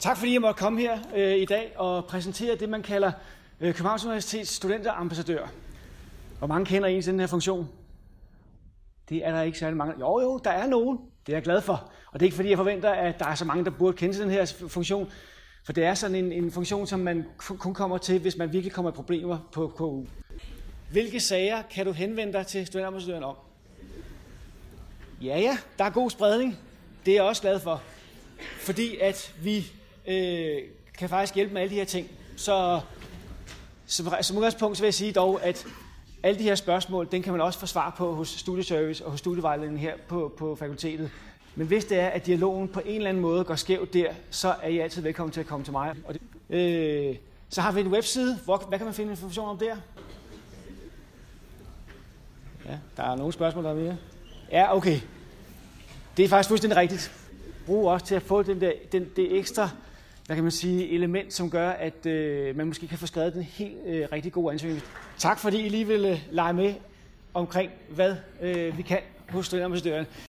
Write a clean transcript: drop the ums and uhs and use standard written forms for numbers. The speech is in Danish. Tak fordi jeg måtte komme her i dag og præsentere det, man kalder Københavns Universitets Studenterambassadør. Hvor mange kender egentlig den her funktion? Det er der ikke særlig mange. Jo, der er nogen. Det er jeg glad for. Og det er ikke fordi, jeg forventer, at der er så mange, der burde kende den her funktion. For det er sådan en funktion, som man kun kommer til, hvis man virkelig kommer i problemer på KU. Hvilke sager kan du henvende dig til Studenterambassadøren om? Ja, der er god spredning. Det er jeg også glad for. Fordi at vi kan faktisk hjælpe med alle de her ting. Så som udgangspunkt så vil jeg sige dog, at alle de her spørgsmål, den kan man også få svar på hos studieservice og hos studievejledningen her på fakultetet. Men hvis det er, at dialogen på en eller anden måde går skævt der, så er I altid velkommen til at komme til mig. Og så har vi en webside. Hvad kan man finde information om der? Ja, der er nogle spørgsmål, der er mere. Ja, okay. Det er faktisk fuldstændig rigtigt. Brug også til at få det ekstra, hvad kan man sige, element, som gør, at man måske kan få skrevet den helt rigtig gode ansøgning. Tak fordi I lige ville lege med omkring, hvad vi kan hos Studenterambassadøren.